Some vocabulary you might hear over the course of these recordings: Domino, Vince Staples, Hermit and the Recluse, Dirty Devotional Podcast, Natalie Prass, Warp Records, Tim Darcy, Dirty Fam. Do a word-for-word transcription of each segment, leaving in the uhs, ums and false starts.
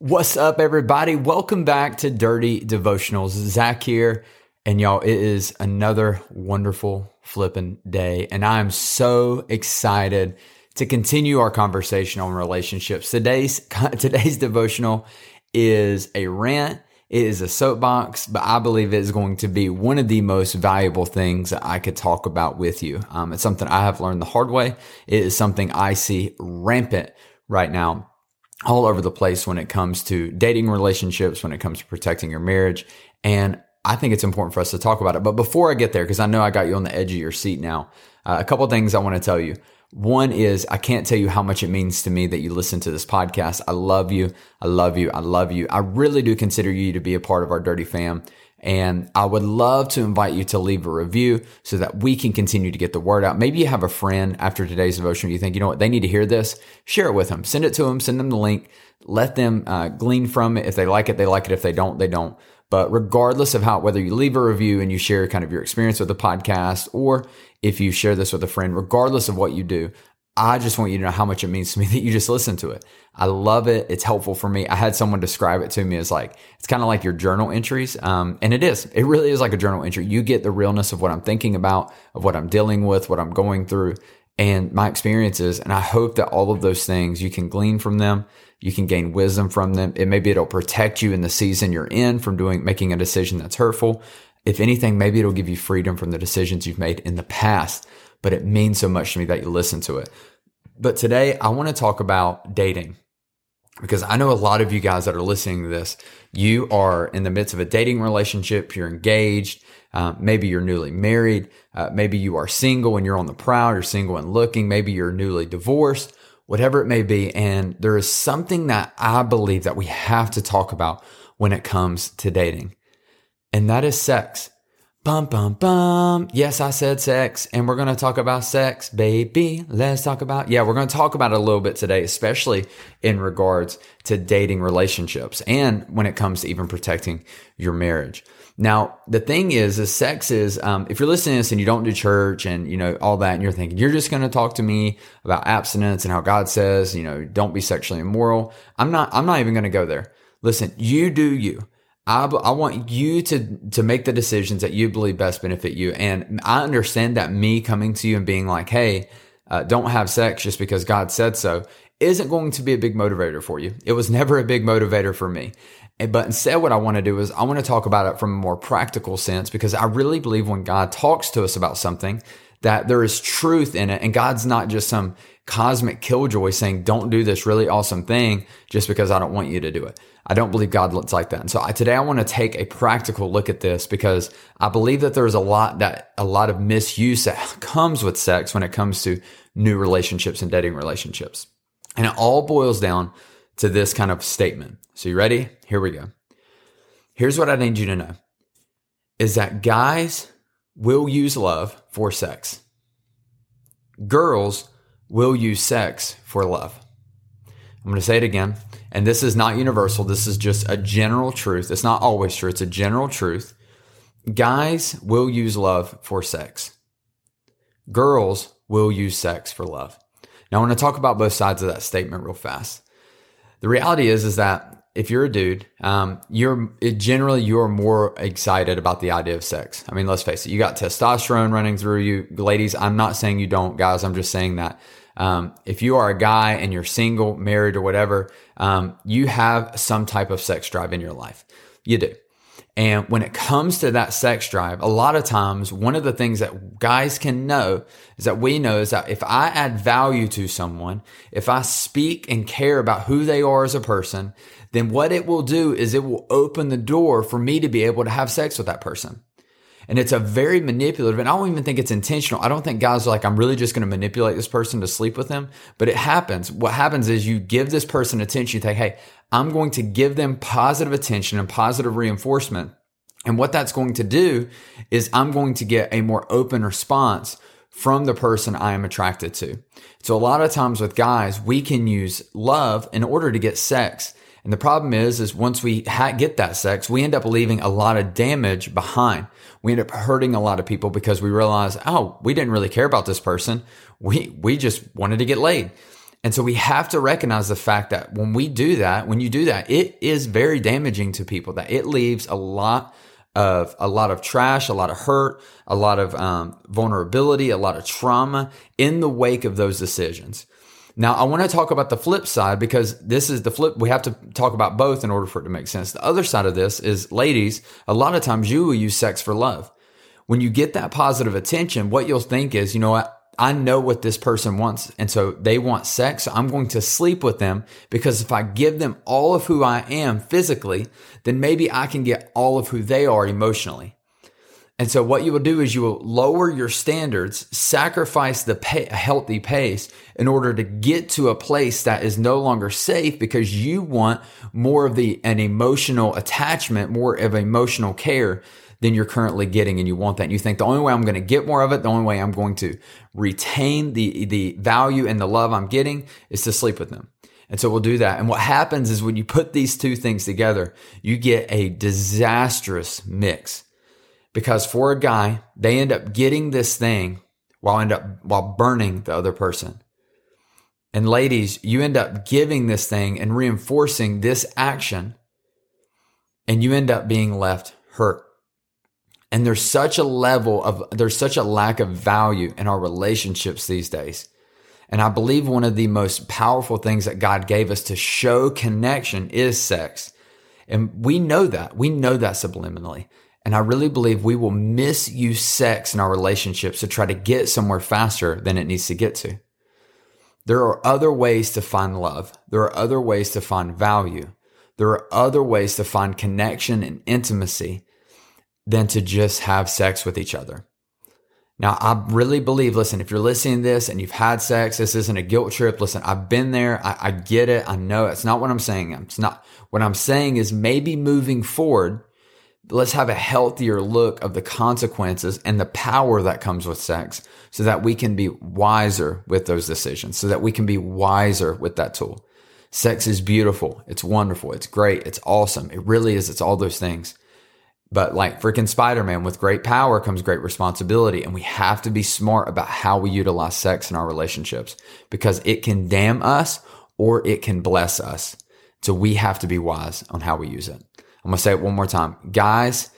What's up, everybody? Welcome back to Dirty Devotionals. Zach here, and y'all, it is another wonderful flipping day, and I am so excited to continue our conversation on relationships. Today's today's devotional is a rant. It is a soapbox, but I believe it is going to be one of the most valuable things that I could talk about with you. Um, it's something I have learned the hard way. It is something I see rampant right now, all over the place when it comes to dating relationships, when it comes to protecting your marriage. And I think it's important for us to talk about it. But before I get there, because I know I got you on the edge of your seat now, uh, a couple things I want to tell you. One is I can't tell you how much it means to me that you listen to this podcast. I love you. I love you. I love you. I really do consider you to be a part of our Dirty Fam. And I would love to invite you to leave a review so that we can continue to get the word out. Maybe you have a friend after today's devotion. You think, you know what, they need to hear this. Share it with them. Send it to them. Send them the link. Let them uh, glean from it. If they like it, they like it. If they don't, they don't. But regardless of how, whether you leave a review and you share kind of your experience with the podcast, or if you share this with a friend, regardless of what you do, I just want you to know how much it means to me that you just listen to it. I love it. It's helpful for me. I had someone describe it to me as like, it's kind of like your journal entries. Um, and it is, it really is like a journal entry. You get the realness of what I'm thinking about, of what I'm dealing with, what I'm going through, and my experiences. And I hope that all of those things, you can glean from them. You can gain wisdom from them. It maybe it'll protect you in the season you're in from doing, making a decision that's hurtful. If anything, maybe it'll give you freedom from the decisions you've made in the past. But it means so much to me that you listen to it. But today I want to talk about dating, because I know a lot of you guys that are listening to this, you are in the midst of a dating relationship, you're engaged, uh, maybe you're newly married, uh, maybe you are single and you're on the prowl, you're single and looking, maybe you're newly divorced, whatever it may be. And there is something that I believe that we have to talk about when it comes to dating, and that is sex. Bum, bum, bum. Yes, I said sex, and we're going to talk about sex, baby. Let's talk about, yeah, we're going to talk about it a little bit today, especially in regards to dating relationships and when it comes to even protecting your marriage. Now, the thing is, is sex is, um, if you're listening to this and you don't do church and, you know, all that, and you're thinking, you're just going to talk to me about abstinence and how God says, you know, don't be sexually immoral. I'm not, I'm not even going to go there. Listen, you do you. I, I want you to, to make the decisions that you believe best benefit you. And I understand that me coming to you and being like, hey, uh, don't have sex just because God said so, isn't going to be a big motivator for you. It was never a big motivator for me. But instead, what I want to do is I want to talk about it from a more practical sense, because I really believe when God talks to us about something, that there is truth in it. And God's not just some cosmic killjoy saying, don't do this really awesome thing just because I don't want you to do it. I don't believe God looks like that. And so I, today I want to take a practical look at this, because I believe that there's a lot that a lot of misuse that comes with sex when it comes to new relationships and dating relationships. And it all boils down to this kind of statement. So you ready? Here we go. Here's what I need you to know, is that guys will use love for sex. Girls will use sex for love. I'm going to say it again. And this is not universal. This is just a general truth. It's not always true. It's a general truth. Guys will use love for sex. Girls will use sex for love. Now, I want to talk about both sides of that statement real fast. The reality is, is that if you're a dude, um, you're it, generally, you're more excited about the idea of sex. I mean, let's face it. You got testosterone running through you. Ladies, I'm not saying you don't, guys. I'm just saying that. Um, if you are a guy and you're single, married, or whatever, um, you have some type of sex drive in your life. You do. And when it comes to that sex drive, a lot of times, one of the things that guys can know is that we know is that if I add value to someone, if I speak and care about who they are as a person, then what it will do is it will open the door for me to be able to have sex with that person. And it's a very manipulative, and I don't even think it's intentional. I don't think guys are like, I'm really just going to manipulate this person to sleep with them, but it happens. What happens is you give this person attention. You think, hey, I'm going to give them positive attention and positive reinforcement. And what that's going to do is I'm going to get a more open response from the person I am attracted to. So a lot of times with guys, we can use love in order to get sex. And the problem is, is once we ha- get that sex, we end up leaving a lot of damage behind. We end up hurting a lot of people because we realize, oh, we didn't really care about this person. We, we just wanted to get laid. And so we have to recognize the fact that when we do that, when you do that, it is very damaging to people, that it leaves a lot of, a lot of trash, a lot of hurt, a lot of um, vulnerability, a lot of trauma in the wake of those decisions. Now, I want to talk about the flip side, because this is the flip. We have to talk about both in order for it to make sense. The other side of this is, ladies, a lot of times you will use sex for love. When you get that positive attention, what you'll think is, you know what? I know what this person wants, and so they want sex. I'm going to sleep with them, because if I give them all of who I am physically, then maybe I can get all of who they are emotionally. And so what you will do is you will lower your standards, sacrifice the pay, healthy pace in order to get to a place that is no longer safe, because you want more of the an emotional attachment, more of emotional care than you're currently getting, and you want that. And you think, the only way I'm going to get more of it, the only way I'm going to retain the the value and the love I'm getting is to sleep with them. And so we'll do that. And what happens is when you put these two things together, you get a disastrous mix. Because for a guy, they end up getting this thing while end up while burning the other person. And ladies, you end up giving this thing and reinforcing this action, and you end up being left hurt. And there's such a level of, there's such a lack of value in our relationships these days. And I believe one of the most powerful things that God gave us to show connection is sex. And we know that. We know that subliminally. And I really believe we will misuse sex in our relationships to try to get somewhere faster than it needs to get to. There are other ways to find love. There are other ways to find value. There are other ways to find connection and intimacy than to just have sex with each other. Now, I really believe, listen, if you're listening to this and you've had sex, this isn't a guilt trip. Listen, I've been there. I, I get it. I know it. It's not what I'm saying. It's not what I'm saying is maybe moving forward, let's have a healthier look of the consequences and the power that comes with sex, so that we can be wiser with those decisions, so that we can be wiser with that tool. Sex is beautiful. It's wonderful. It's great. It's awesome. It really is. It's all those things. But like freaking Spider-Man, with great power comes great responsibility. And we have to be smart about how we utilize sex in our relationships, because it can damn us or it can bless us. So we have to be wise on how we use it. I'm going to say it one more time. Guys,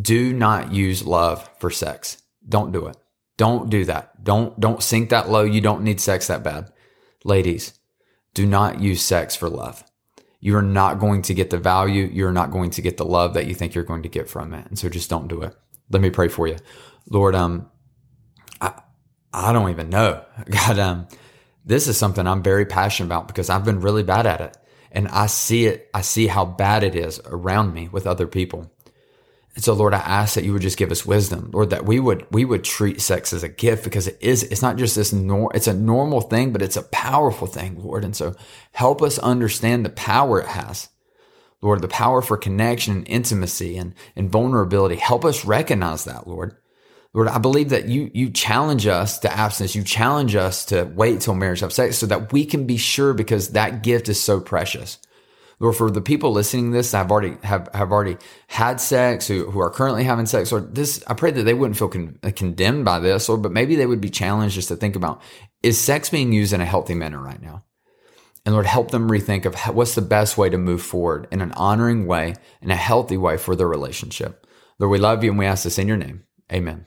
do not use love for sex. Don't do it. Don't do that. Don't, don't sink that low. You don't need sex that bad. Ladies, do not use sex for love. You are not going to get the value. You're not going to get the love that you think you're going to get from it. And so just don't do it. Let me pray for you. Lord, um, I, I don't even know. God, um, this is something I'm very passionate about, because I've been really bad at it. And I see it. I see how bad it is around me with other people. And so, Lord, I ask that you would just give us wisdom, Lord, that we would, we would treat sex as a gift, because it is, it's not just this nor, it's a normal thing, but it's a powerful thing, Lord. And so help us understand the power it has, Lord, the power for connection and intimacy and, and vulnerability. Help us recognize that, Lord. Lord, I believe that you, you challenge us to abstinence. You challenge us to wait till marriage to have sex, so that we can be sure, because that gift is so precious. Lord, for the people listening to this that have already have, have already had sex, who, who are currently having sex, or this, I pray that they wouldn't feel con- condemned by this, or but maybe they would be challenged just to think about, is sex being used in a healthy manner right now? And Lord, help them rethink of how, what's the best way to move forward in an honoring way, in a healthy way for their relationship. Lord, we love you, and we ask this in your name. Amen.